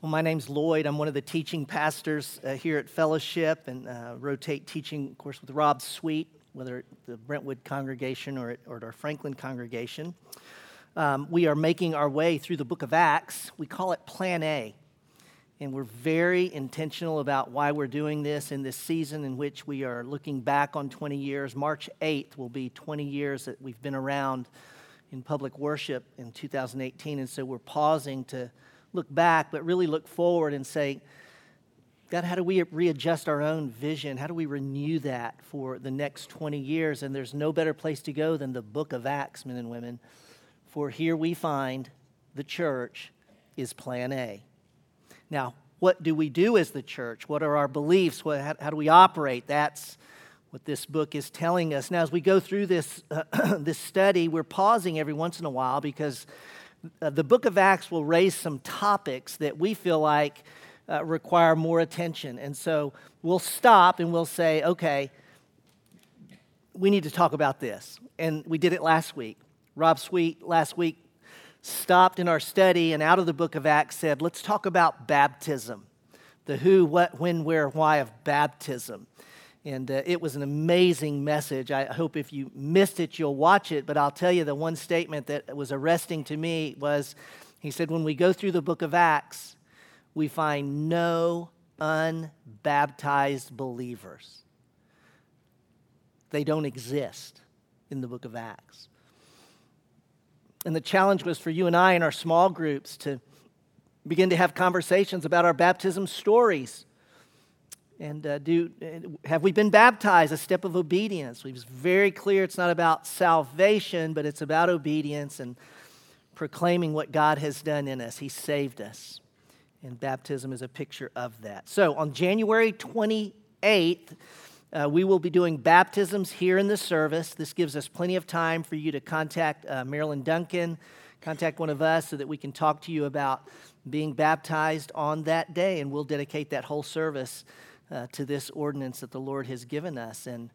Well, my name's Lloyd. I'm one of the teaching pastors here at Fellowship and rotate teaching, of course, with Rob Sweet, whether at the Brentwood Congregation or at our Franklin Congregation. We are making our way through the Book of Acts. We call it Plan A, and we're very intentional about why we're doing this in this season in which we are looking back on 20 years. March 8th will be 20 years that we've been around in public worship in 2018, and so we're pausing to look back, but really look forward and say, God, how do we readjust our own vision? How do we renew that for the next 20 years? And there's no better place to go than the Book of Acts, men and women, for here we find the church is Plan A. Now, what do we do as the church? What are our beliefs? How do we operate? That's what this book is telling us. Now, as we go through this, this study, we're pausing every once in a while because the Book of Acts will raise some topics that we feel like require more attention. And so we'll stop and we'll say, okay, we need to talk about this. And we did it last week. Rob Sweet last week stopped in our study and out of the Book of Acts said, let's talk about baptism. The who, what, when, where, why of baptism. And it was an amazing message. I hope if you missed it, you'll watch it. But I'll tell you the one statement that was arresting to me was, he said, when we go through the Book of Acts, we find no unbaptized believers. They don't exist in the Book of Acts. And the challenge was for you and I in our small groups to begin to have conversations about our baptism stories. And have we been baptized? A step of obedience. It was very clear it's not about salvation, but it's about obedience and proclaiming what God has done in us. He saved us. And baptism is a picture of that. So on January 28th, we will be doing baptisms here in the service. This gives us plenty of time for you to contact Marilyn Duncan, contact one of us so that we can talk to you about being baptized on that day. And we'll dedicate that whole service to this ordinance that the Lord has given us. And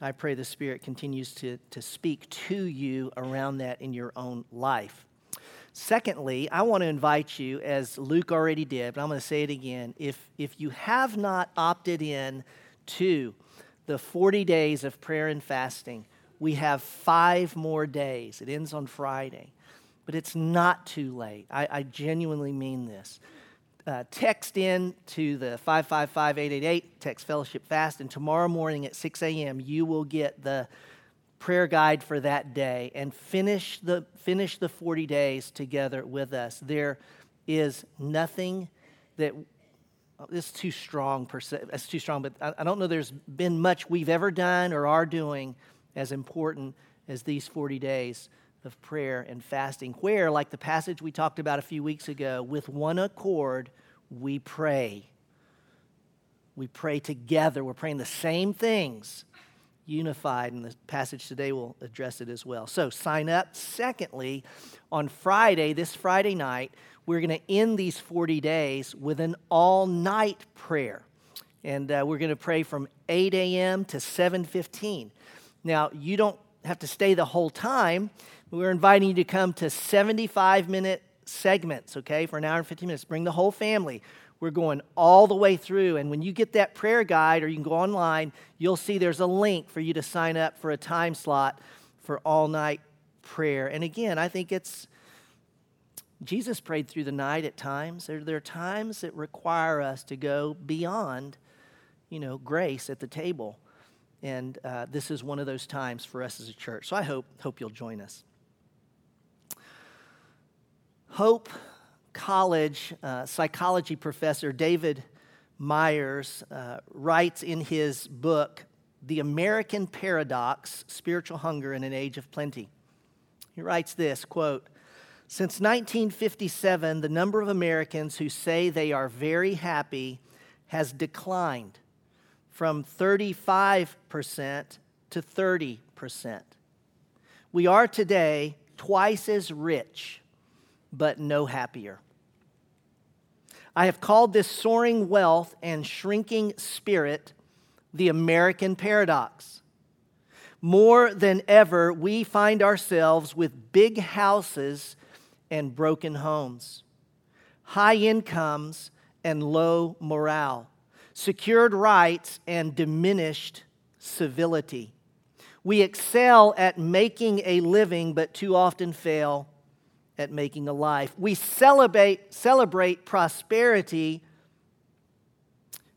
I pray the Spirit continues to speak to you around that in your own life. Secondly, I want to invite you, as Luke already did, but I'm going to say it again. If you have not opted in to the 40 days of prayer and fasting, we have 5 more days. It ends on Friday. But it's not too late. I genuinely mean this. Text in to the 555-888, text Fellowship Fast, and tomorrow morning at 6 a.m. you will get the prayer guide for that day and finish the 40 days together with us. There is nothing that it's too strong, but I don't know there's been much we've ever done or are doing as important as these 40 days of prayer and fasting, where, like the passage we talked about a few weeks ago, with one accord, we pray. We pray together. We're praying the same things, unified, and the passage today will address it as well. So sign up. Secondly, on Friday, this Friday night, we're going to end these 40 days with an all-night prayer, and we're going to pray from 8 a.m. to 7:15. Now, you don't have to stay the whole time. We're inviting you to come to 75-minute segments, okay, for an hour and 15 minutes. Bring the whole family. We're going all the way through. And when you get that prayer guide, or you can go online, you'll see there's a link for you to sign up for a time slot for all-night prayer. And again, I think it's, Jesus prayed through the night at times. There are times that require us to go beyond, grace at the table. And this is one of those times for us as a church. So I hope you'll join us. Hope College psychology professor David Myers writes in his book, The American Paradox, Spiritual Hunger in an Age of Plenty. He writes this, quote, "Since 1957, the number of Americans who say they are very happy has declined from 35% to 30%. We are today twice as rich, but no happier. I have called this soaring wealth and shrinking spirit the American paradox. More than ever, we find ourselves with big houses and broken homes, high incomes and low morale, secured rights and diminished civility. We excel at making a living, but too often fail at making a life. We celebrate prosperity,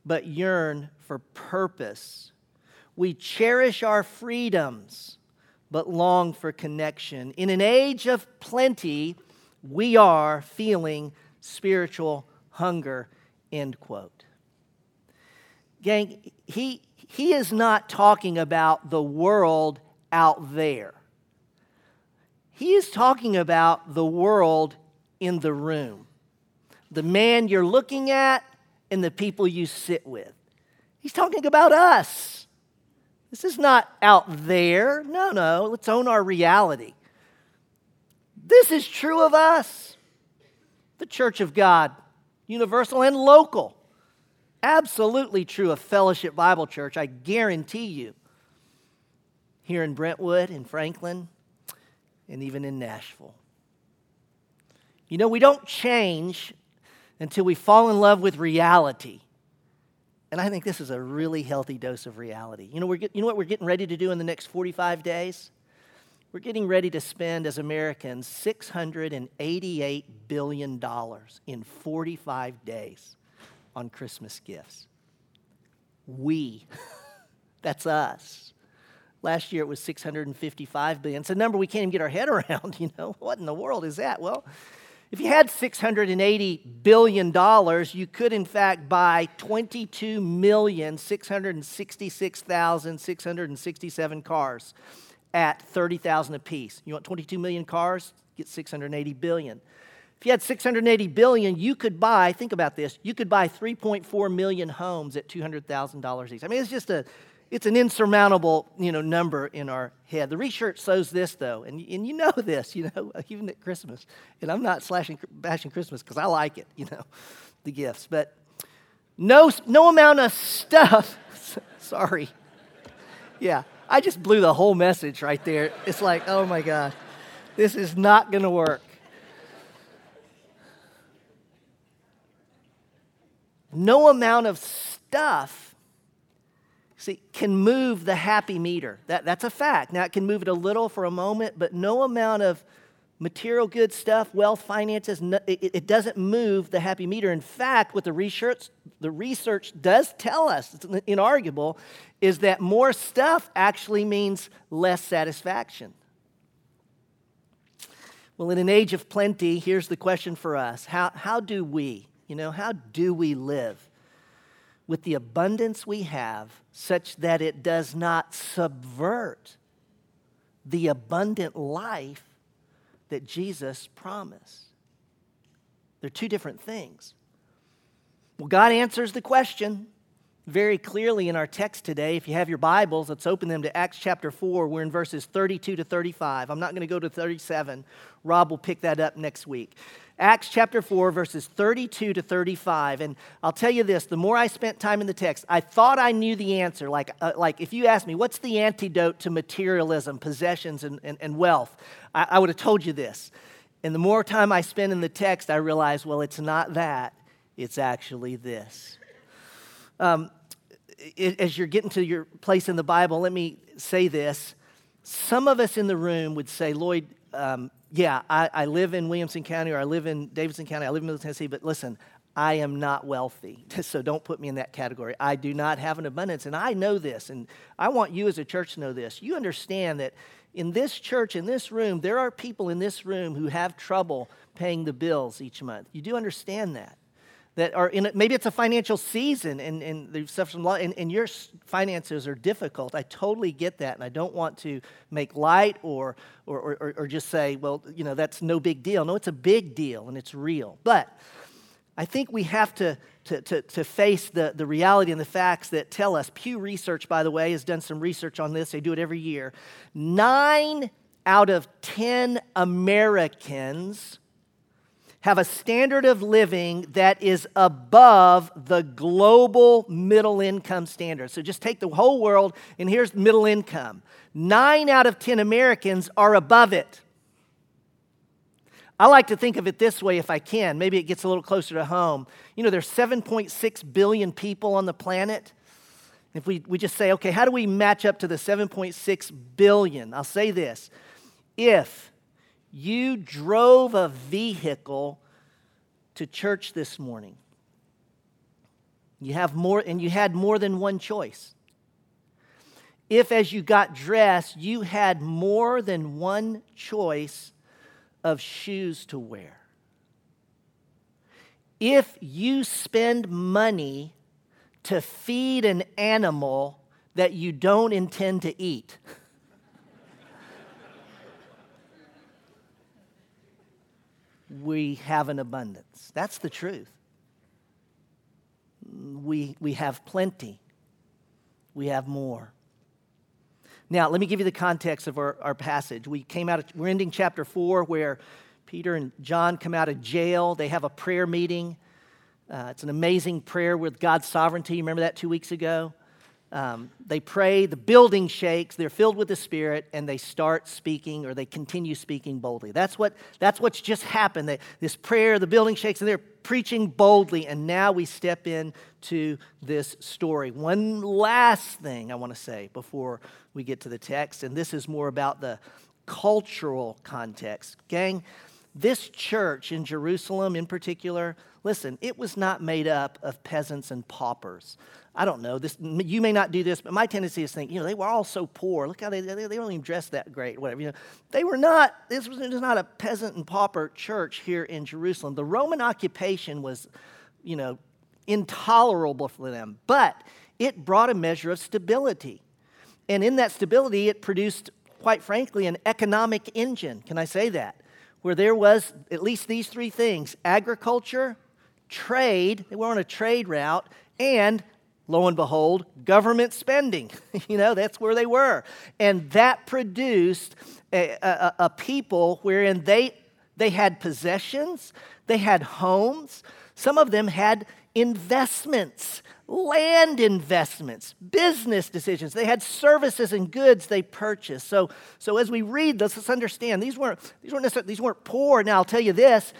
but yearn for purpose. We cherish our freedoms, but long for connection. In an age of plenty, we are feeling spiritual hunger, end quote. Gang, he is not talking about the world out there. He is talking about the world in the room. The man you're looking at and the people you sit with. He's talking about us. This is not out there. No, let's own our reality. This is true of us. The Church of God, universal and local. Absolutely true of Fellowship Bible Church, I guarantee you. Here in Brentwood, in Franklin, and even in Nashville. You know, we don't change until we fall in love with reality. And I think this is a really healthy dose of reality. You know, you know what we're getting ready to do in the next 45 days? We're getting ready to spend, as Americans, $688 billion in 45 days on Christmas gifts. We. That's us. Last year it was $655 billion. It's a number we can't even get our head around, you know. What in the world is that? Well, if you had $680 billion, you could, in fact, buy 22,666,667 cars at $30,000 apiece. You want 22 million cars? Get $680 billion. If you had $680 billion, you could buy, think about this, you could buy 3.4 million homes at $200,000 each. I mean, it's an insurmountable, number in our head. The research shows this, though, and you know this, even at Christmas. And I'm not bashing Christmas because I like it, the gifts. But no amount of stuff. Sorry. Yeah, I just blew the whole message right there. It's like, oh, my God, this is not going to work. No amount of stuff can move the happy meter. That's a fact. Now, it can move it a little for a moment, but no amount of material good stuff, wealth, finances, it doesn't move the happy meter. In fact, what the research does tell us, it's inarguable, is that more stuff actually means less satisfaction. Well, in an age of plenty, here's the question for us. How do we live with the abundance we have, such that it does not subvert the abundant life that Jesus promised? They're two different things. Well, God answers the question very clearly in our text today. If you have your Bibles, let's open them to Acts chapter 4. We're in verses 32 to 35. I'm not going to go to 37. Rob will pick that up next week. Acts chapter 4, verses 32 to 35. And I'll tell you this, the more I spent time in the text, I thought I knew the answer. Like if you asked me, what's the antidote to materialism, possessions, and wealth? I would have told you this. And the more time I spent in the text, I realized, well, it's not that. It's actually this. As you're getting to your place in the Bible, let me say this. Some of us in the room would say, Lloyd, I live in Williamson County, or I live in Davidson County, I live in Middle Tennessee, but listen, I am not wealthy, so don't put me in that category. I do not have an abundance, and I know this, and I want you as a church to know this. You understand that in this church, in this room, there are people in this room who have trouble paying the bills each month. You do understand that are in it, maybe it's a financial season, and they've suffered some loss, and your finances are difficult. I totally get that, and I don't want to make light or just say, well, that's no big deal. No, it's a big deal, and it's real. But I think we have to face the reality and the facts that tell us. Pew Research, by the way, has done some research on this. They do it every year. 9 out of 10 Americans have a standard of living that is above the global middle income standard. So just take the whole world, and here's middle income. 9 out of 10 Americans are above it. I like to think of it this way if I can. Maybe it gets a little closer to home. You know, there's 7.6 billion people on the planet. If we just say, okay, how do we match up to the 7.6 billion? I'll say this. If you drove a vehicle to church this morning, you had more than one choice. If as you got dressed, you had more than one choice of shoes to wear. If you spend money to feed an animal that you don't intend to eat. We have an abundance. That's the truth. We have plenty. We have more. Now, let me give you the context of our passage. We're ending chapter 4 where Peter and John come out of jail. They have a prayer meeting. It's an amazing prayer with God's sovereignty. Remember that 2 weeks ago? They pray, the building shakes, they're filled with the Spirit, and they start speaking or they continue speaking boldly. That's what's just happened. This prayer, the building shakes, and they're preaching boldly. And now we step into this story. One last thing I want to say before we get to the text, and this is more about the cultural context. Gang, this church in Jerusalem in particular, listen, it was not made up of peasants and paupers. I don't know, you may not do this, but my tendency is to think, they were all so poor. Look how they weren't even dressed that great, whatever. They were not, this was not a peasant and pauper church here in Jerusalem. The Roman occupation was, intolerable for them, but it brought a measure of stability. And in that stability, it produced, quite frankly, an economic engine. Can I say that? Where there was at least these three things: agriculture, trade, they were on a trade route, and lo and behold, government spending. That's where they were. And that produced a people wherein they had possessions, they had homes, some of them had investments, land investments, business decisions. They had services and goods they purchased. So as we read this, let's understand these weren't poor. Now I'll tell you this: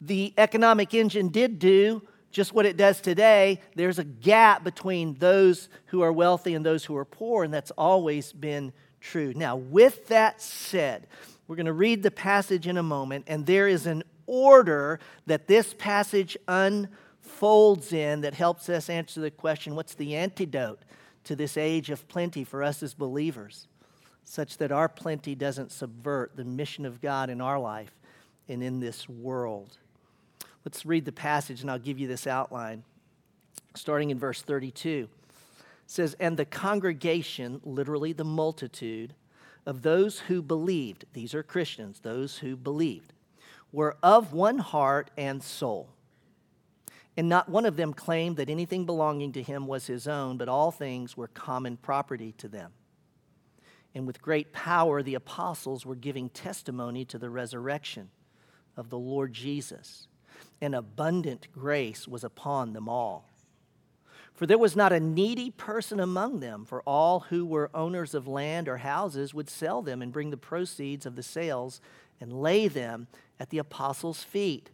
the economic engine did do just what it does today. There's a gap between those who are wealthy and those who are poor, and that's always been true. Now, with that said, we're going to read the passage in a moment, and there is an order that this passage unfolds in that helps us answer the question, what's the antidote to this age of plenty for us as believers, such that our plenty doesn't subvert the mission of God in our life and in this world? Let's read the passage, and I'll give you this outline, starting in verse 32. It says, "And the congregation," literally the multitude, "of those who believed," these are Christians, those who believed, "were of one heart and soul. And not one of them claimed that anything belonging to him was his own, but all things were common property to them. And with great power the apostles were giving testimony to the resurrection of the Lord Jesus. And abundant grace was upon them all. For there was not a needy person among them, for all who were owners of land or houses would sell them and bring the proceeds of the sales and lay them at the apostles' feet.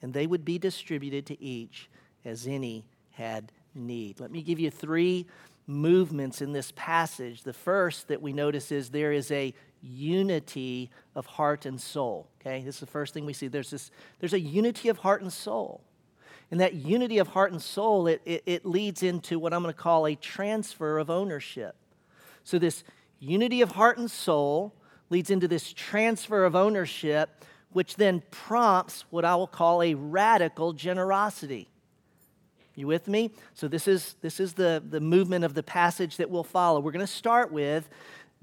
And they would be distributed to each as any had need." Let me give you three movements in this passage. The first that we notice is there is a unity of heart and soul. Okay, this is the first thing we see. There's a unity of heart and soul. And that unity of heart and soul, it leads into what I'm going to call a transfer of ownership. So this unity of heart and soul leads into this transfer of ownership, which then prompts what I will call a radical generosity. You with me? So this is the movement of the passage that we'll follow. We're going to start with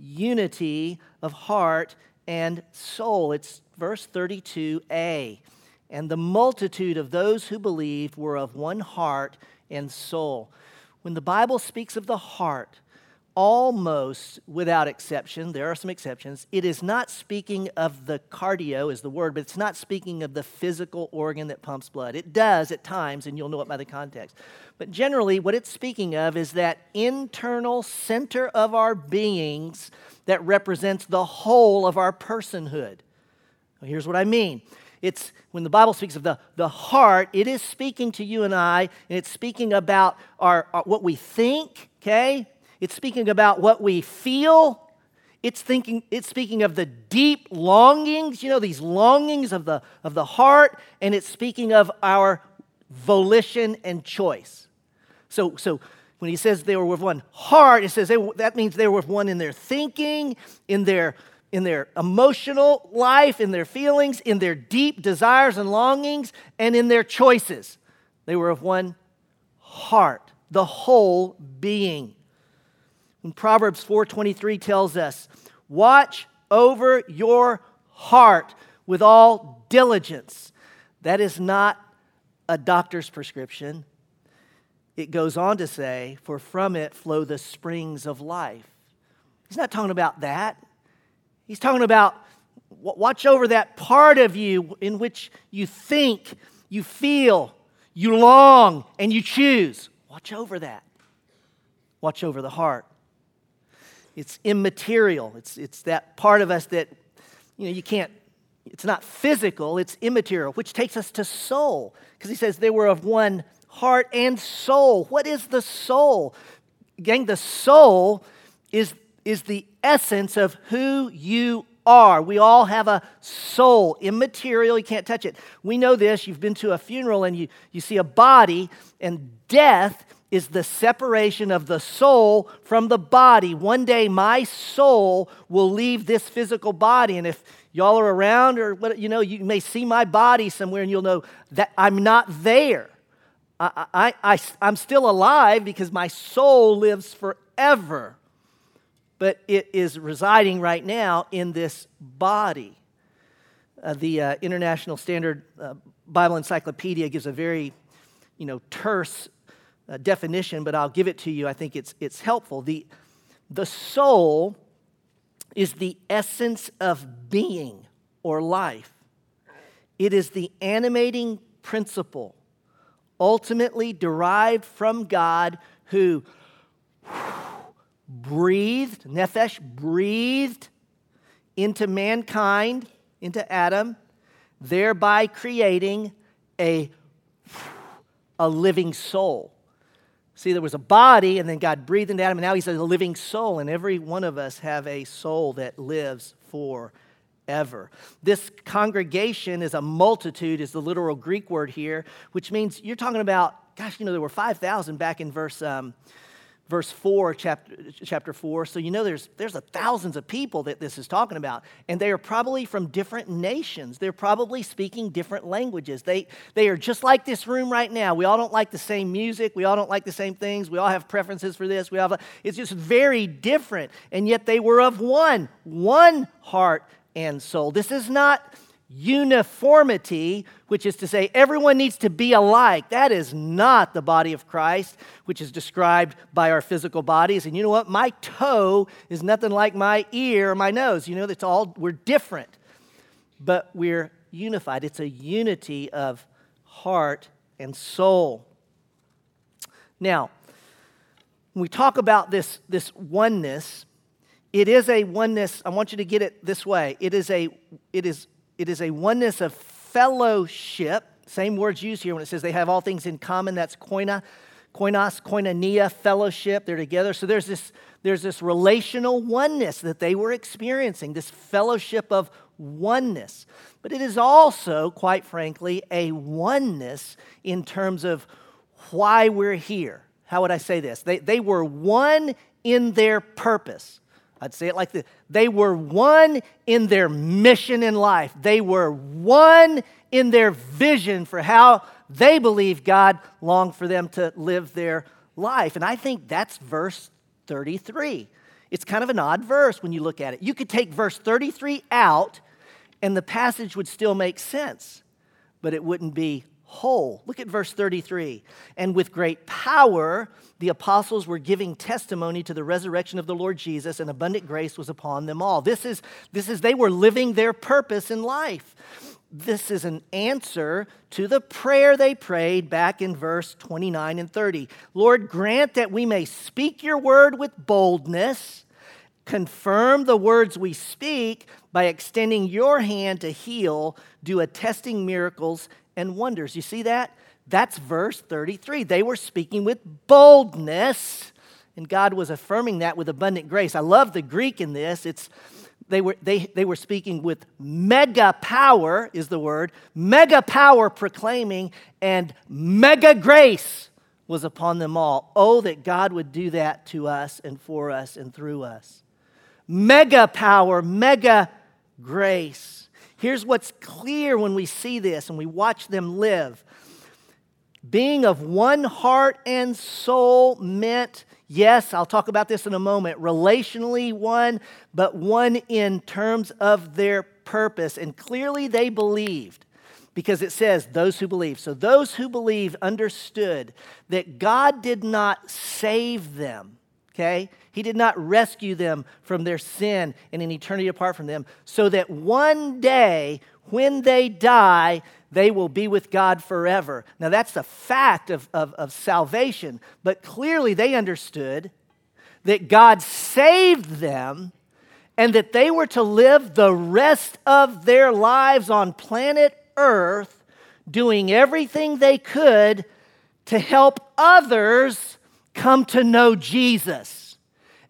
unity of heart and soul. It's verse 32a. "And the multitude of those who believed were of one heart and soul." When the Bible speaks of the heart, almost without exception, there are some exceptions, it is not speaking of the cardio is the word, but it's not speaking of the physical organ that pumps blood. It does at times, and you'll know it by the context. But generally, what it's speaking of is that internal center of our beings that represents the whole of our personhood. Well, here's what I mean. It's when the Bible speaks of the heart, it is speaking to you and I, and it's speaking about our what we think, okay? It's speaking about what we feel. It's speaking of the deep longings, you know, these longings of the heart, and it's speaking of our volition and choice. So when he says they were with one heart, it says that means they were with one in their thinking, in their emotional life, in their feelings, in their deep desires and longings, and in their choices. They were of one heart, the whole being. And Proverbs 4:23 tells us, watch over your heart with all diligence. That is not a doctor's prescription. It goes on to say, for from it flow the springs of life. He's not talking about that. He's talking about watch over that part of you in which you think, you feel, you long, and you choose. Watch over that. Watch over the heart. It's immaterial. It's that part of us that, you know, you can't, it's not physical, it's immaterial, which takes us to soul. Because he says they were of one heart and soul. What is the soul? Gang, the soul is the essence of who you are. We all have a soul, immaterial, you can't touch it. We know this, you've been to a funeral and you see a body, and death is the separation of the soul from the body. One day my soul will leave this physical body, and if y'all are around or what, you know, you may see my body somewhere and you'll know that I'm not there. I'm still alive because my soul lives forever, but it is residing right now in this body. The International Standard Bible Encyclopedia gives a very, you know, terse definition, but I'll give it to you. I think it's helpful. The soul is the essence of being or life. It is the animating principle ultimately derived from God, who breathed, nefesh, breathed into mankind, into Adam, thereby creating a living soul. See, there was a body, and then God breathed into Adam, and now he's a living soul, and every one of us have a soul that lives forever. This congregation is a multitude, is the literal Greek word here, which means you're talking about, gosh, you know, there were 5,000 back in verse 4, chapter 4, so you know there's thousands of people that this is talking about, and they are probably from different nations. They're probably speaking different languages. They are just like this room right now. We all don't like the same music. We all don't like the same things. We all have preferences for this. It's just very different, and yet they were of one heart and soul. This is not uniformity, which is to say everyone needs to be alike. That is not the body of Christ, which is described by our physical bodies. And you know what? My toe is nothing like my ear or my nose. You know, that's all, we're different, but we're unified. It's a unity of heart and soul. Now, when we talk about this oneness, it is a oneness. I want you to get it this way. It is a oneness of fellowship. Same words used here when it says they have all things in common. That's koinos, koinonia, fellowship. They're together. So there's this relational oneness that they were experiencing, this fellowship of oneness. But it is also, quite frankly, a oneness in terms of why we're here. How would I say this? They were one in their purpose. I'd say it like this. They were one in their mission in life. They were one in their vision for how they believe God longed for them to live their life. And I think that's verse 33. It's kind of an odd verse when you look at it. You could take verse 33 out and the passage would still make sense, but it wouldn't be whole. Look at verse 33. And with great power, the apostles were giving testimony to the resurrection of the Lord Jesus, and abundant grace was upon them all. This is they were living their purpose in life. This is an answer to the prayer they prayed back in verse 29 and 30. Lord, grant that we may speak your word with boldness Confirm the words we speak by extending your hand to heal, do attesting miracles and wonders. You see that? That's verse 33. They were speaking with boldness, and God was affirming that with abundant grace. I love the Greek in this. They were speaking with mega power is the word. Mega power proclaiming, and mega grace was upon them all. Oh, that God would do that to us and for us and through us. Mega power, mega grace. Here's what's clear when we see this and we watch them live. Being of one heart and soul meant, yes, I'll talk about this in a moment, relationally one, but one in terms of their purpose. And clearly they believed, because it says those who believe. So those who believe understood that God did not save them. Okay? He did not rescue them from their sin and an eternity apart from them, so that one day when they die, they will be with God forever. Now that's the fact of salvation, but clearly they understood that God saved them and that they were to live the rest of their lives on planet Earth doing everything they could to help others come to know Jesus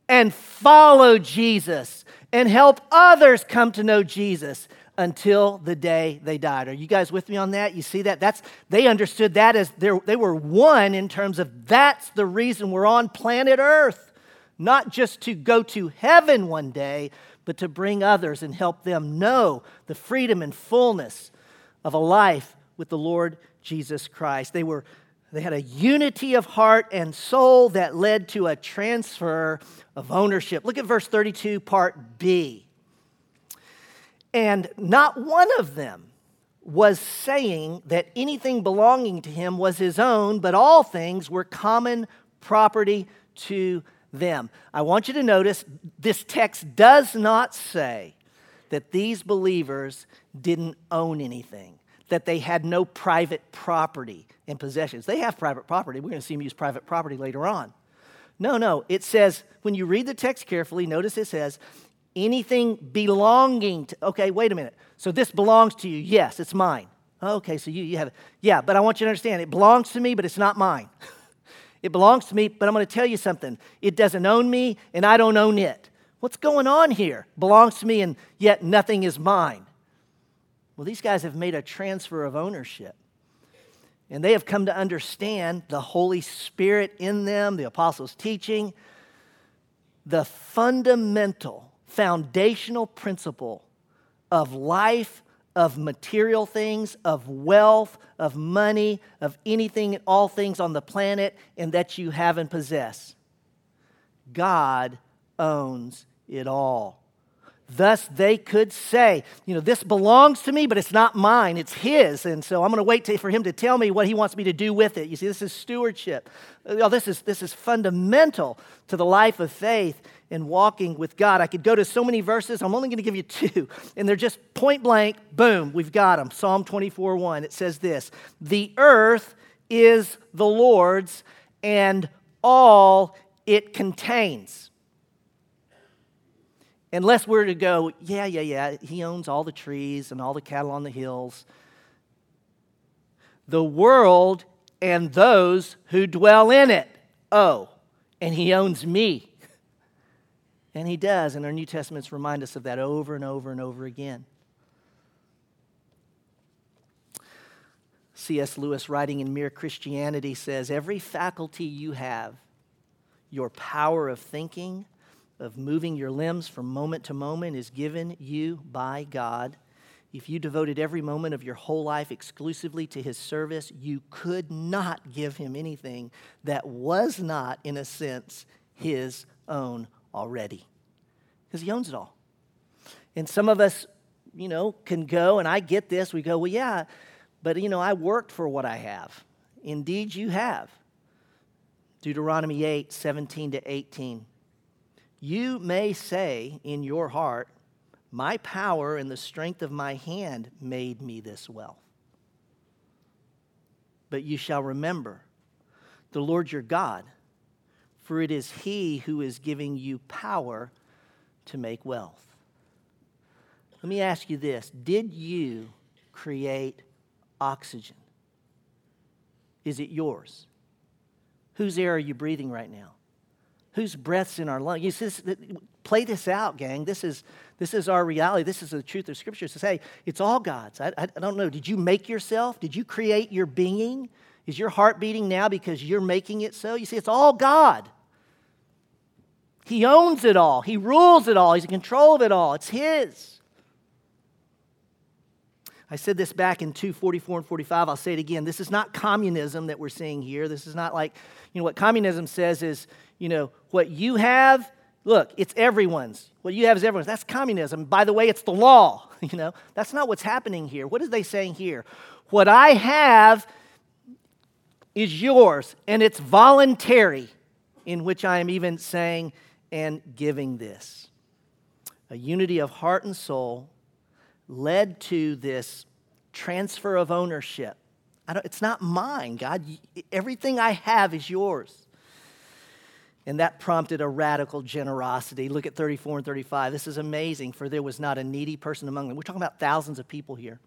and follow Jesus and help others come to know Jesus until the day they died. Are you guys with me on that? You see that? They understood that as they were one in terms of that's the reason we're on planet Earth, not just to go to heaven one day, but to bring others and help them know the freedom and fullness of a life with the Lord Jesus Christ. They had a unity of heart and soul that led to a transfer of ownership. Look at verse 32, part B. And not one of them was saying that anything belonging to him was his own, but all things were common property to them. I want you to notice this text does not say that these believers didn't own anything, that they had no private property and possessions. They have private property. We're going to see them use private property later on. No. It says, when you read the text carefully, notice it says, anything belonging to, okay, wait a minute. So this belongs to you. Yes, it's mine. Okay, so you have it. Yeah, but I want you to understand, it belongs to me, but it's not mine. It belongs to me, but I'm going to tell you something. It doesn't own me, and I don't own it. What's going on here? Belongs to me, and yet nothing is mine. Well, these guys have made a transfer of ownership. And they have come to understand the Holy Spirit in them, the apostles' teaching, the fundamental, foundational principle of life, of material things, of wealth, of money, of anything and all things on the planet and that you have and possess. God owns it all. Thus, they could say, this belongs to me, but it's not mine, it's his. And so I'm going to wait for him to tell me what he wants me to do with it. You see, this is stewardship. This is fundamental to the life of faith and walking with God. I could go to so many verses. I'm only going to give you two. And they're just point blank, boom, we've got them. Psalm 24:1, it says this, the earth is the Lord's and all it contains. Unless we're to go, he owns all the trees and all the cattle on the hills. The world and those who dwell in it. Oh, and he owns me. And he does, and our New Testaments remind us of that over and over and over again. C.S. Lewis, writing in Mere Christianity, says, every faculty you have, your power of thinking, of moving your limbs from moment to moment is given you by God. If you devoted every moment of your whole life exclusively to his service, you could not give him anything that was not, in a sense, his own already. Because he owns it all. And some of us, can go, and I get this, we go, well, yeah, but, I worked for what I have. Indeed, you have. Deuteronomy 8:17-18. You may say in your heart, my power and the strength of my hand made me this wealth. But you shall remember the Lord your God, for it is he who is giving you power to make wealth. Let me ask you this. Did you create oxygen? Is it yours? Whose air are you breathing right now? Whose breath's in our lungs? You see, play this out, gang. This is our reality. This is the truth of Scripture. To say, it's all God's. I don't know. Did you make yourself? Did you create your being? Is your heart beating now because you're making it so? You see, it's all God. He owns it all. He rules it all. He's in control of it all. It's His. I said this back in 244 and 45. I'll say it again. This is not communism that we're seeing here. This is not like, what communism says is, what you have, look, it's everyone's. What you have is everyone's. That's communism. By the way, it's the law. That's not what's happening here. What are they saying here? What I have is yours, and it's voluntary, in which I am even saying and giving this. A unity of heart and soul led to this transfer of ownership. It's not mine, God. Everything I have is yours. And that prompted a radical generosity. Look at 34 and 35. This is amazing, for there was not a needy person among them. We're talking about thousands of people here.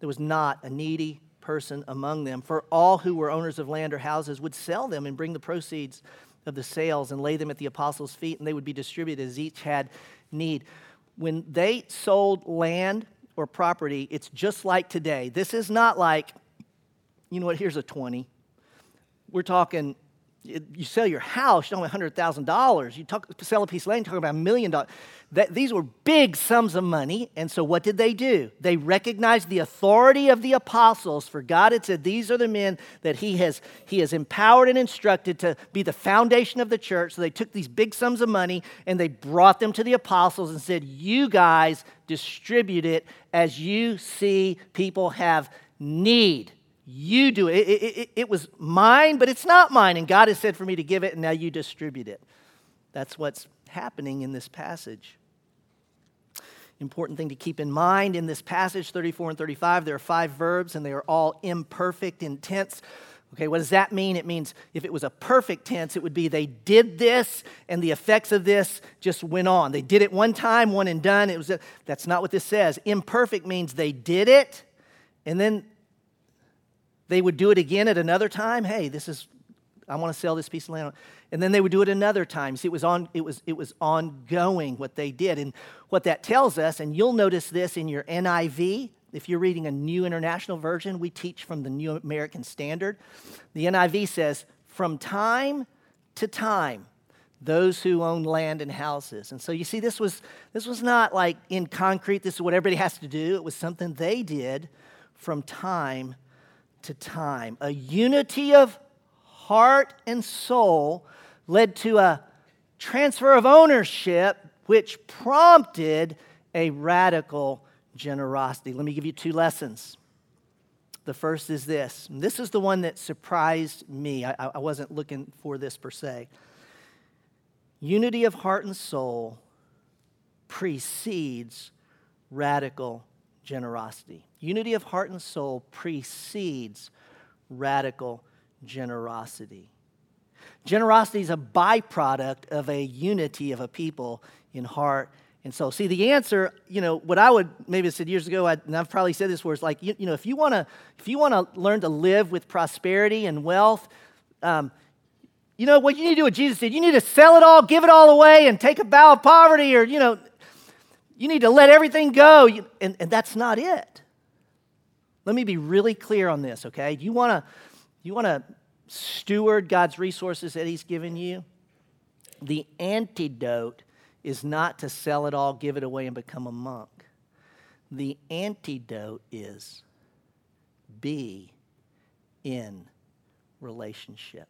There was not a needy person among them, for all who were owners of land or houses would sell them and bring the proceeds of the sales and lay them at the apostles' feet, and they would be distributed as each had need. When they sold land or property, it's just like today. This is not like, here's a 20. We're talking, you sell your house, you're talking about $100,000. Sell a piece of land, you're talking about $1 million. These were big sums of money, and so what did they do? They recognized the authority of the apostles, for God had said, these are the men that He has empowered and instructed to be the foundation of the church. So they took these big sums of money, and they brought them to the apostles and said, you guys distribute it as you see people have need. You do it. It was mine, but it's not mine. And God has said for me to give it, and now you distribute it. That's what's happening in this passage. Important thing to keep in mind in this passage, 34 and 35, there are 5 verbs, and they are all imperfect in tense. Okay, what does that mean? It means if it was a perfect tense, it would be they did this, and the effects of this just went on. They did it one time, one and done. That's not what this says. Imperfect means they did it, and then they would do it again at another time. Hey, I want to sell this piece of land. And then they would do it another time. See, it was ongoing what they did. And what that tells us, and you'll notice this in your NIV, if you're reading a New International Version, we teach from the New American Standard. The NIV says, from time to time, those who own land and houses. And so you see, this was not like in concrete, this is what everybody has to do. It was something they did from time to time. A unity of heart and soul led to a transfer of ownership, which prompted a radical generosity. Let me give you 2 lessons. The first is this. And this is the one that surprised me. I wasn't looking for this per se. Unity of heart and soul precedes radical generosity. Unity of heart and soul precedes radical generosity. Generosity is a byproduct of a unity of a people in heart and soul. See, the answer, what I would maybe have said years ago, and I've probably said this, where it's like, if you want to learn to live with prosperity and wealth, what you need to do, what Jesus did, you need to sell it all, give it all away, and take a vow of poverty, or you need to let everything go, and that's not it. Let me be really clear on this, okay? You want to steward God's resources that He's given you? The antidote is not to sell it all, give it away, and become a monk. The antidote is be in relationship.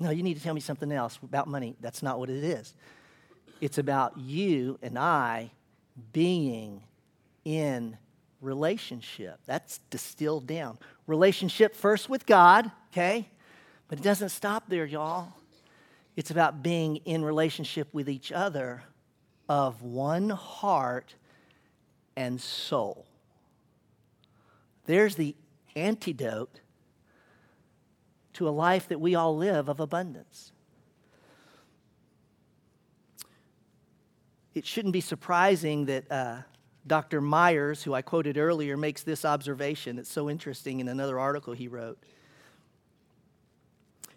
No, you need to tell me something else about money. That's not what it is. It's about you and I being in relationship. That's distilled down. Relationship first with God, okay? But it doesn't stop there, y'all. It's about being in relationship with each other of one heart and soul. There's the antidote to a life that we all live of abundance. it shouldn't be surprising that Dr. Myers, who I quoted earlier, makes this observation. It's so interesting in another article he wrote.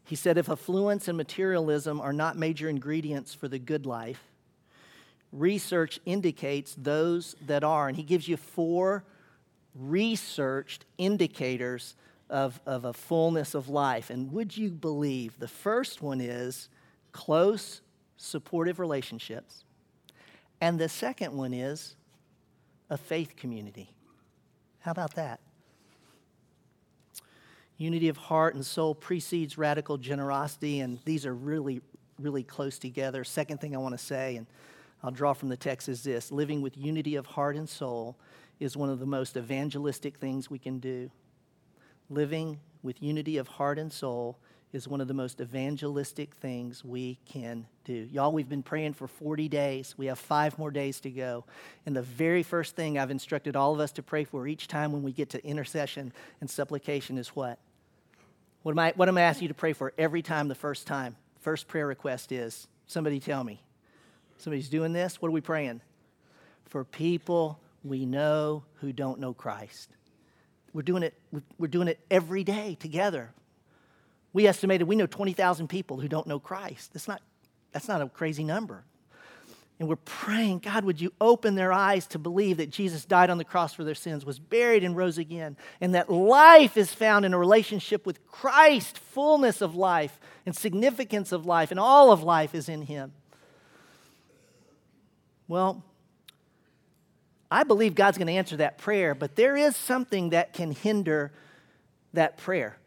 He said, if affluence and materialism are not major ingredients for the good life, research indicates those that are. And he gives you four researched indicators of a fullness of life. And would you believe the first one is close, supportive relationships. And the second one is a faith community. How about that? Unity of heart and soul precedes radical generosity, and these are really, really close together. Second thing I want to say, and I'll draw from the text, is this. Living with unity of heart and soul is one of the most evangelistic things we can do. Living with unity of heart and soul is one of the most evangelistic things we can do. Y'all, we've been praying for 40 days. We have 5 more days to go. And the very first thing I've instructed all of us to pray for each time when we get to intercession and supplication is what? What am I asking you to pray for every time the first time? First prayer request is, somebody tell me. Somebody's doing this. What are we praying? For people we know who don't know Christ. We're doing it every day together. We estimated we know 20,000 people who don't know Christ. That's not a crazy number. And we're praying, God, would you open their eyes to believe that Jesus died on the cross for their sins, was buried and rose again, and that life is found in a relationship with Christ, fullness of life and significance of life, and all of life is in him. Well, I believe God's going to answer that prayer, but there is something that can hinder that prayer.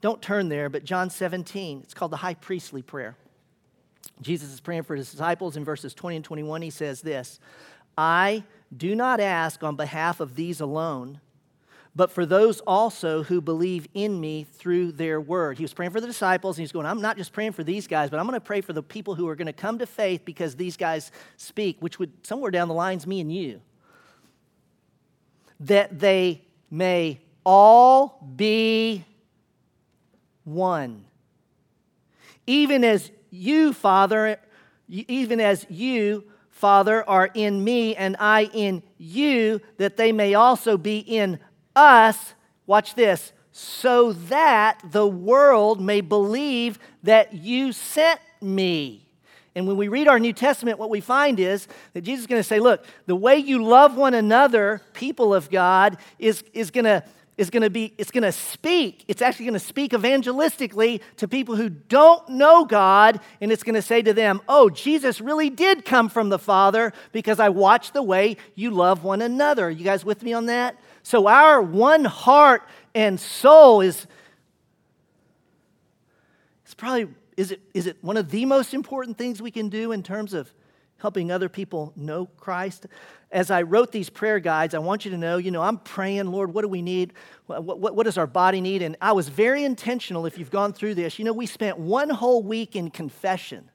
Don't turn there, but John 17, it's called the high priestly prayer. Jesus is praying for his disciples. In verses 20 and 21, he says this, I do not ask on behalf of these alone, but for those also who believe in me through their word. He was praying for the disciples, and he's going, I'm not just praying for these guys, but I'm going to pray for the people who are going to come to faith because these guys speak, which would, somewhere down the lines, me and you, that they may all be one. Even as you, Father, are in me and I in you, that they may also be in us. Watch this. So that the world may believe that you sent me. And when we read our New Testament, what we find is that Jesus is going to say, look, the way you love one another, people of God, is going to speak. It's actually going to speak evangelistically to people who don't know God, and it's going to say to them, oh, Jesus really did come from the Father because I watched the way you love one another. Are you guys with me on that? So our one heart and soul is probably one of the most important things we can do in terms of helping other people know Christ. As I wrote these prayer guides, I want you to know, I'm praying, Lord, what do we need? What does our body need? And I was very intentional, if you've gone through this. We spent one whole week in confession.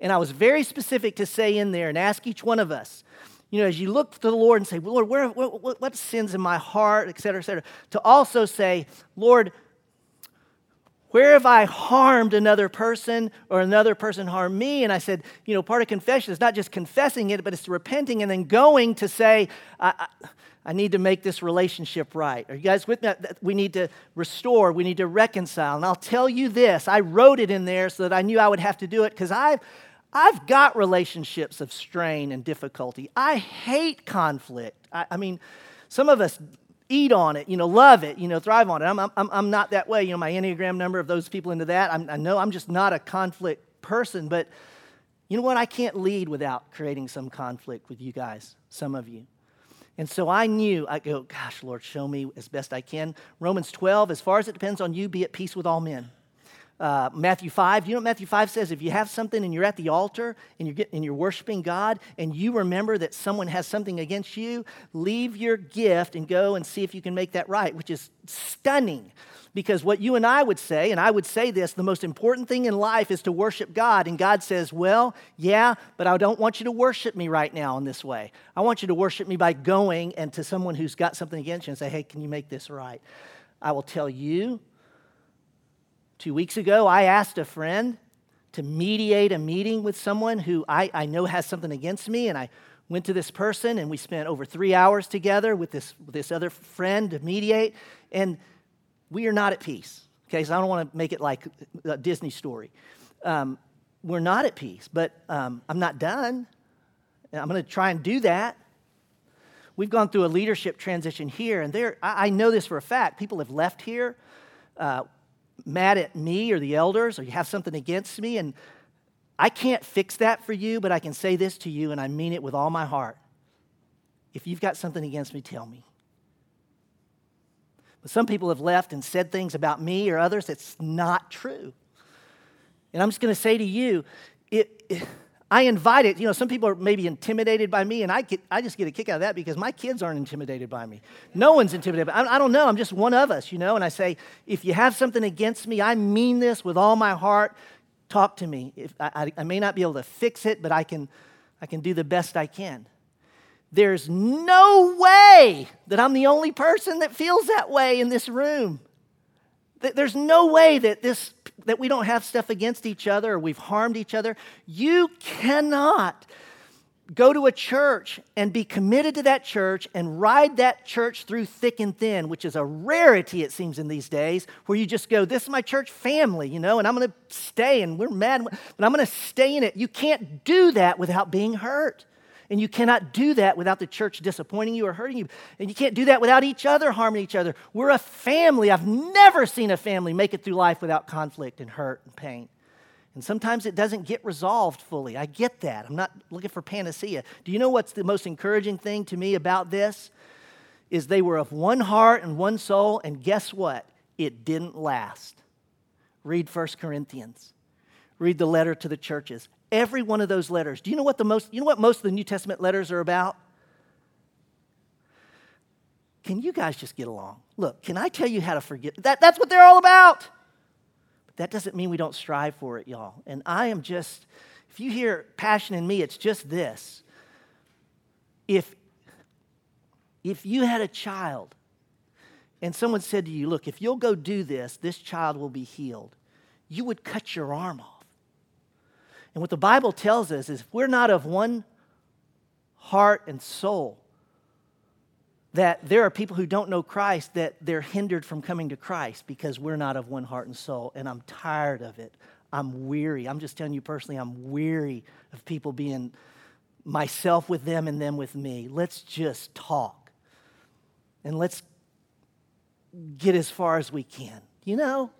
And I was very specific to say in there and ask each one of us, as you look to the Lord and say, well, Lord, what sins in my heart, et cetera, to also say, Lord, where have I harmed another person or another person harmed me? And I said, part of confession is not just confessing it, but it's repenting and then going to say, I need to make this relationship right. Are you guys with me? We need to restore. We need to reconcile. And I'll tell you this. I wrote it in there so that I knew I would have to do it because I've got relationships of strain and difficulty. I hate conflict. I mean, some of us eat on it, love it, thrive on it. I'm not that way. My Enneagram number of those people into that, I know I'm just not a conflict person, but you know what? I can't lead without creating some conflict with you guys, some of you. And so I knew, I go, gosh, Lord, show me as best I can. Romans 12, as far as it depends on you, be at peace with all men. Matthew 5, you know what Matthew 5 says? If you have something and you're at the altar and you're worshiping God and you remember that someone has something against you, leave your gift and go and see if you can make that right, which is stunning because what you and I would say this, the most important thing in life is to worship God. And God says, well, yeah, but I don't want you to worship me right now in this way. I want you to worship me by going and to someone who's got something against you and say, hey, can you make this right? I will tell you, 2 weeks ago, I asked a friend to mediate a meeting with someone who I know has something against me, and I went to this person, and we spent over 3 hours together with this other friend to mediate, and we are not at peace. Okay, so I don't want to make it like a Disney story. We're not at peace, but I'm not done. I'm going to try and do that. We've gone through a leadership transition here, and there. I know this for a fact. People have left here mad at me or the elders, or you have something against me, and I can't fix that for you, but I can say this to you, and I mean it with all my heart. If you've got something against me, tell me. But some people have left and said things about me or others that's not true. And I'm just going to say to you, I invite it. You know, some people are maybe intimidated by me, and I just get a kick out of that because my kids aren't intimidated by me. No one's intimidated. I don't know. I'm just one of us, you know. And I say, if you have something against me, I mean this with all my heart. Talk to me. If I may not be able to fix it, but I can do the best I can. There's no way that I'm the only person that feels that way in this room. There's no way that we don't have stuff against each other or we've harmed each other. You cannot go to a church and be committed to that church and ride that church through thick and thin, which is a rarity, it seems, in these days, where you just go, this is my church family, you know, and I'm going to stay, and we're mad, but I'm going to stay in it. You can't do that without being hurt. And you cannot do that without the church disappointing you or hurting you. And you can't do that without each other harming each other. We're a family. I've never seen a family make it through life without conflict and hurt and pain. And sometimes it doesn't get resolved fully. I get that. I'm not looking for panacea. Do you know what's the most encouraging thing to me about this? Is they were of one heart and one soul, and guess what? It didn't last. Read 1 Corinthians. Read the letter to the churches. Every one of those letters. Do you know what most of the New Testament letters are about? Can you guys just get along? Look, can I tell you how to forgive? That's what they're all about. But that doesn't mean we don't strive for it, y'all. And I am just, if you hear passion in me, it's just this. If you had a child and someone said to you, look, if you'll go do this, this child will be healed, you would cut your arm off. And what the Bible tells us is if we're not of one heart and soul, that there are people who don't know Christ, that they're hindered from coming to Christ because we're not of one heart and soul. And I'm tired of it. I'm weary. I'm just telling you personally, I'm weary of people being myself with them and them with me. Let's just talk. And let's get as far as we can, you know?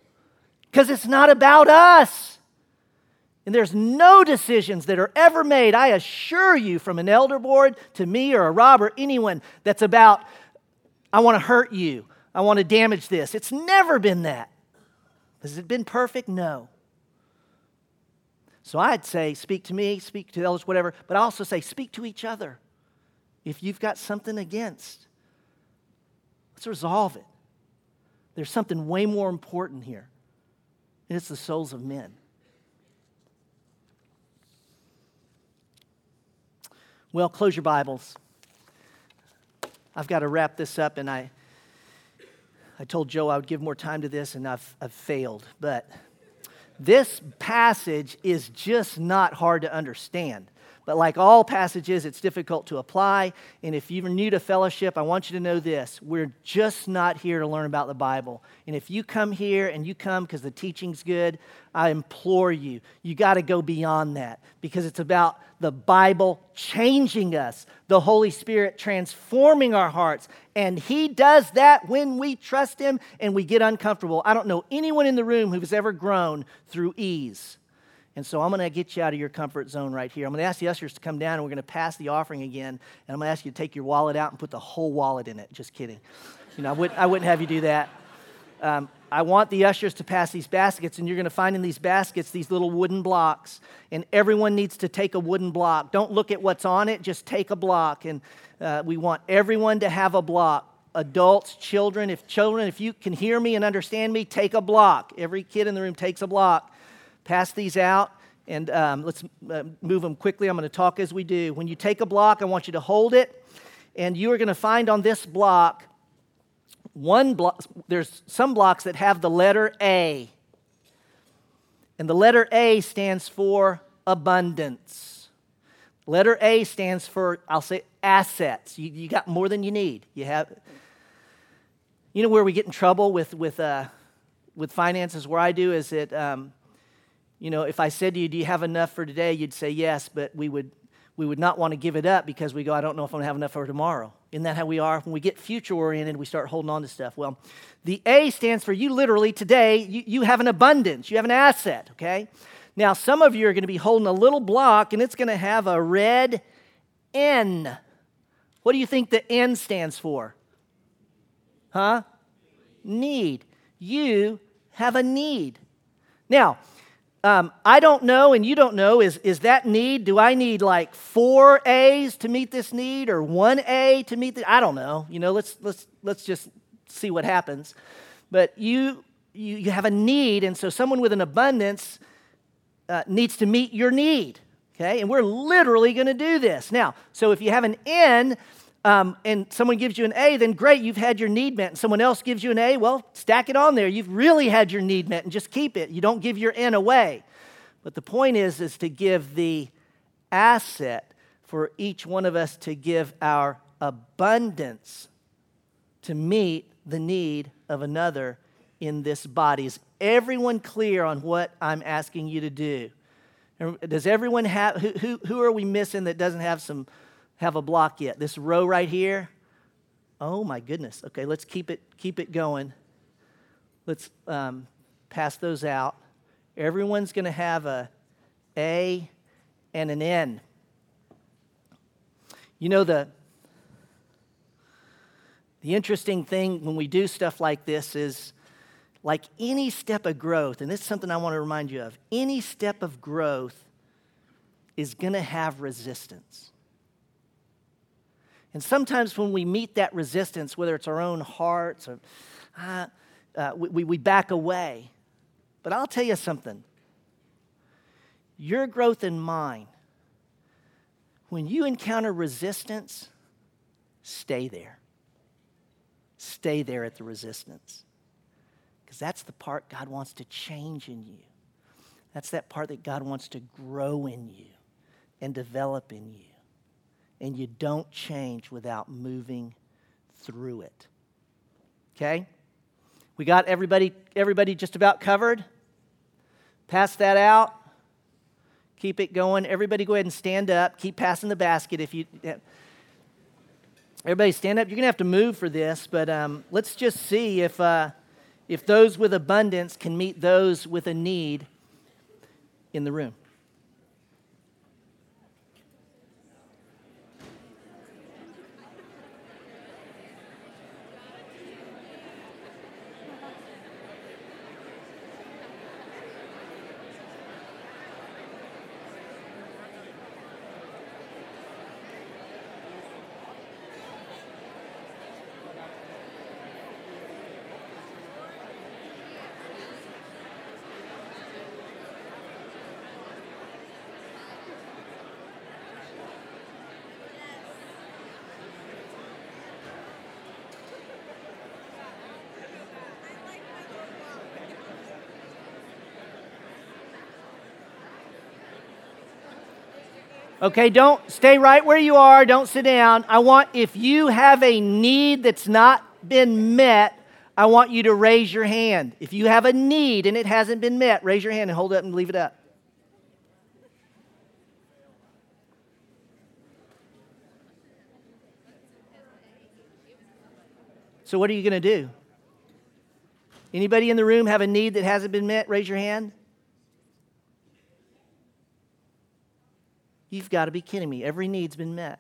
Because it's not about us. And there's no decisions that are ever made, I assure you, from an elder board to me or a Rob or anyone that's about, I want to hurt you, I want to damage this. It's never been that. Has it been perfect? No. So I'd say speak to me, speak to elders, whatever, but I also say speak to each other. If you've got something against, let's resolve it. There's something way more important here, and it's the souls of men. Well, close your Bibles. I've got to wrap this up, and I told Joe I would give more time to this, and I've failed. But this passage is just not hard to understand. But like all passages, it's difficult to apply. And if you're new to Fellowship, I want you to know this. We're just not here to learn about the Bible. And if you come here and you come because the teaching's good, I implore you, you got to go beyond that. Because it's about the Bible changing us, the Holy Spirit transforming our hearts. And He does that when we trust Him and we get uncomfortable. I don't know anyone in the room who's ever grown through ease. And so I'm going to get you out of your comfort zone right here. I'm going to ask the ushers to come down, and we're going to pass the offering again. And I'm going to ask you to take your wallet out and put the whole wallet in it. Just kidding. You know, I wouldn't have you do that. I want the ushers to pass these baskets, and you're going to find in these baskets these little wooden blocks. And everyone needs to take a wooden block. Don't look at what's on it. Just take a block. And we want everyone to have a block. Adults, children. If you can hear me and understand me, take a block. Every kid in the room takes a block. Pass these out, and let's move them quickly. I'm going to talk as we do. When you take a block, I want you to hold it, and you are going to find on this block, one block. There's some blocks that have the letter A. And the letter A stands for abundance. Letter A stands for, I'll say, assets. You got more than you need. You have. You know where we get in trouble with finances? Where I do is that, you know, if I said to you, "Do you have enough for today?" You'd say yes, but we would not want to give it up because we go, "I don't know if I'm gonna have enough for tomorrow." Isn't that how we are? When we get future-oriented, we start holding on to stuff. Well, the A stands for you literally today, you have an abundance. You have an asset, okay? Now, some of you are going to be holding a little block, and it's going to have a red N. What do you think the N stands for? Huh? Need. You have a need. Now, I don't know, and you don't know, is that need? Do I need like 4 A's to meet this need or 1 A to meet this? I don't know. You know, let's just see what happens. But you have a need, and so someone with an abundance needs to meet your need, okay? And we're literally going to do this. Now, so if you have an N and someone gives you an A, then great, you've had your need met. And someone else gives you an A, well, stack it on there. You've really had your need met and just keep it. You don't give your N away. But the point is to give the asset for each one of us to give our abundance to meet the need of another in this body. Is everyone clear on what I'm asking you to do? Does everyone have, who are we missing that doesn't have have a block yet? This row right here? Oh my goodness. Okay, let's keep it going. Let's pass those out. Everyone's going to have an A and an N. You know, the interesting thing when we do stuff like this is, like any step of growth, and this is something I want to remind you of, any step of growth is going to have resistance. And sometimes when we meet that resistance, whether it's our own hearts, or we back away. But I'll tell you something. Your growth and mine, when you encounter resistance, stay there. Stay there at the resistance. Because that's the part God wants to change in you. That's that part that God wants to grow in you and develop in you. And you don't change without moving through it. Okay? We got everybody just about covered? Pass that out. Keep it going. Everybody go ahead and stand up. Keep passing the basket if you... Everybody stand up. You're going to have to move for this, but let's just see if those with abundance can meet those with a need in the room. Okay, don't stay right where you are. Don't sit down. If you have a need that's not been met, I want you to raise your hand. If you have a need and it hasn't been met, raise your hand and hold it up and leave it up. So what are you going to do? Anybody in the room have a need that hasn't been met? Raise your hand. You've got to be kidding me. Every need's been met.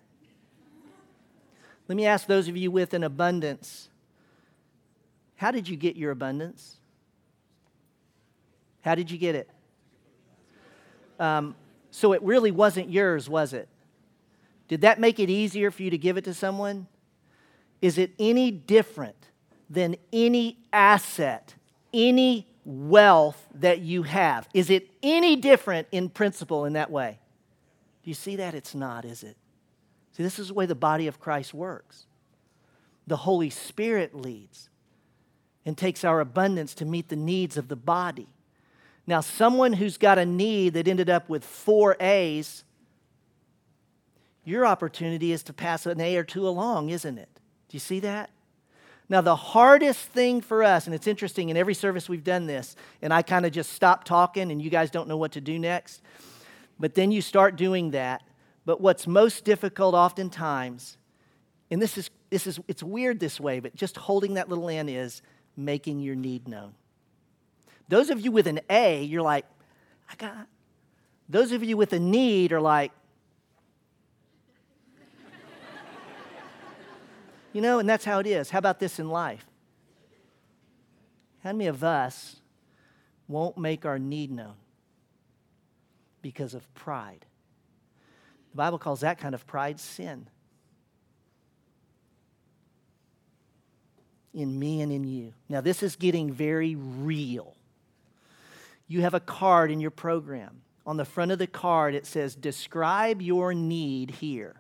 Let me ask those of you with an abundance, how did you get your abundance? How did you get it? So it really wasn't yours, was it? Did that make it easier for you to give it to someone? Is it any different than any asset, any wealth that you have? Is it any different in principle in that way? Do you see that? It's not, is it? See, this is the way the body of Christ works. The Holy Spirit leads and takes our abundance to meet the needs of the body. Now, someone who's got a need that ended up with 4 A's, your opportunity is to pass an A or two along, isn't it? Do you see that? Now, the hardest thing for us, and it's interesting, in every service we've done this, and I kind of just stop talking and you guys don't know what to do next, but then you start doing that. But what's most difficult oftentimes, and this is it's weird this way, but just holding that little N, is making your need known. Those of you with an A, you're like, I got it. Those of you with a need are like, you know, and that's how it is. How about this in life? How many of us won't make our need known because of pride? The Bible calls that kind of pride sin. In me and in you. Now, this is getting very real. You have a card in your program. On the front of the card, it says, describe your need here.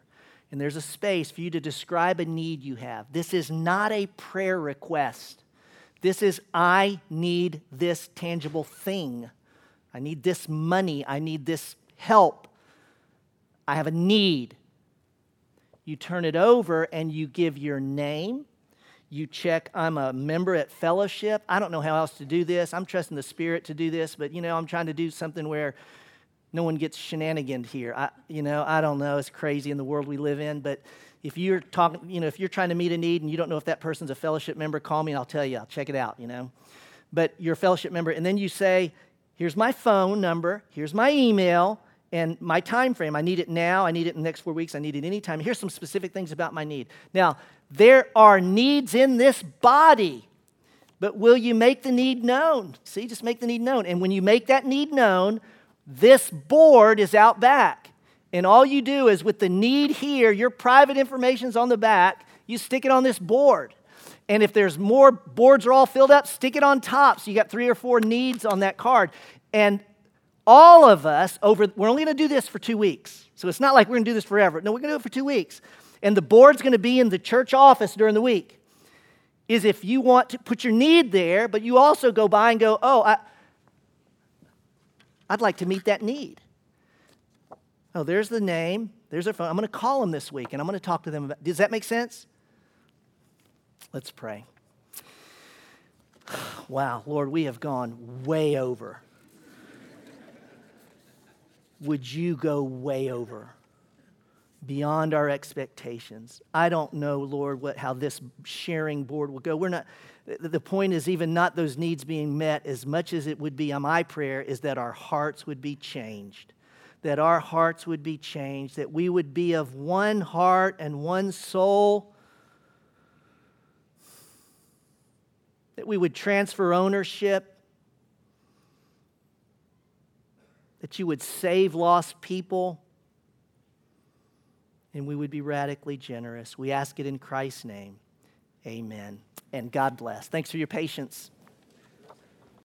And there's a space for you to describe a need you have. This is not a prayer request. This is, I need this tangible thing. I need this money. I need this help. I have a need. You turn it over and you give your name. You check, I'm a member at Fellowship. I don't know how else to do this. I'm trusting the Spirit to do this, but, you know, I'm trying to do something where no one gets shenaniganed here. I don't know. It's crazy in the world we live in. But if you're talking, you know, if you're trying to meet a need and you don't know if that person's a fellowship member, call me and I'll tell you. I'll check it out, you know. But you're a fellowship member. And then you say, here's my phone number. Here's my email and my time frame. I need it now. I need it in the next 4 weeks. I need it anytime. Here's some specific things about my need. Now, there are needs in this body. But will you make the need known? See, just make the need known. And when you make that need known, this board is out back, and all you do is with the need here, your private information's on the back, you stick it on this board. And if there's more boards are all filled up, stick it on top. So you got 3 or 4 needs on that card. And all of us, we're only going to do this for 2 weeks. So it's not like we're going to do this forever. No, we're going to do it for 2 weeks. And the board's going to be in the church office during the week. Is if you want to put your need there, but you also go by and go, oh, I'd like to meet that need. Oh, there's the name. There's their phone. I'm going to call them this week, and I'm going to talk to them about it. Does that make sense? Let's pray. Wow, Lord, we have gone way over. Would you go way over beyond our expectations? I don't know, Lord, how this sharing board will go. The point is even not those needs being met as much as it would be, my prayer is that our hearts would be changed, that we would be of one heart and one soul, that we would transfer ownership, that you would save lost people, and we would be radically generous. We ask it in Christ's name. Amen. And God bless. Thanks for your patience.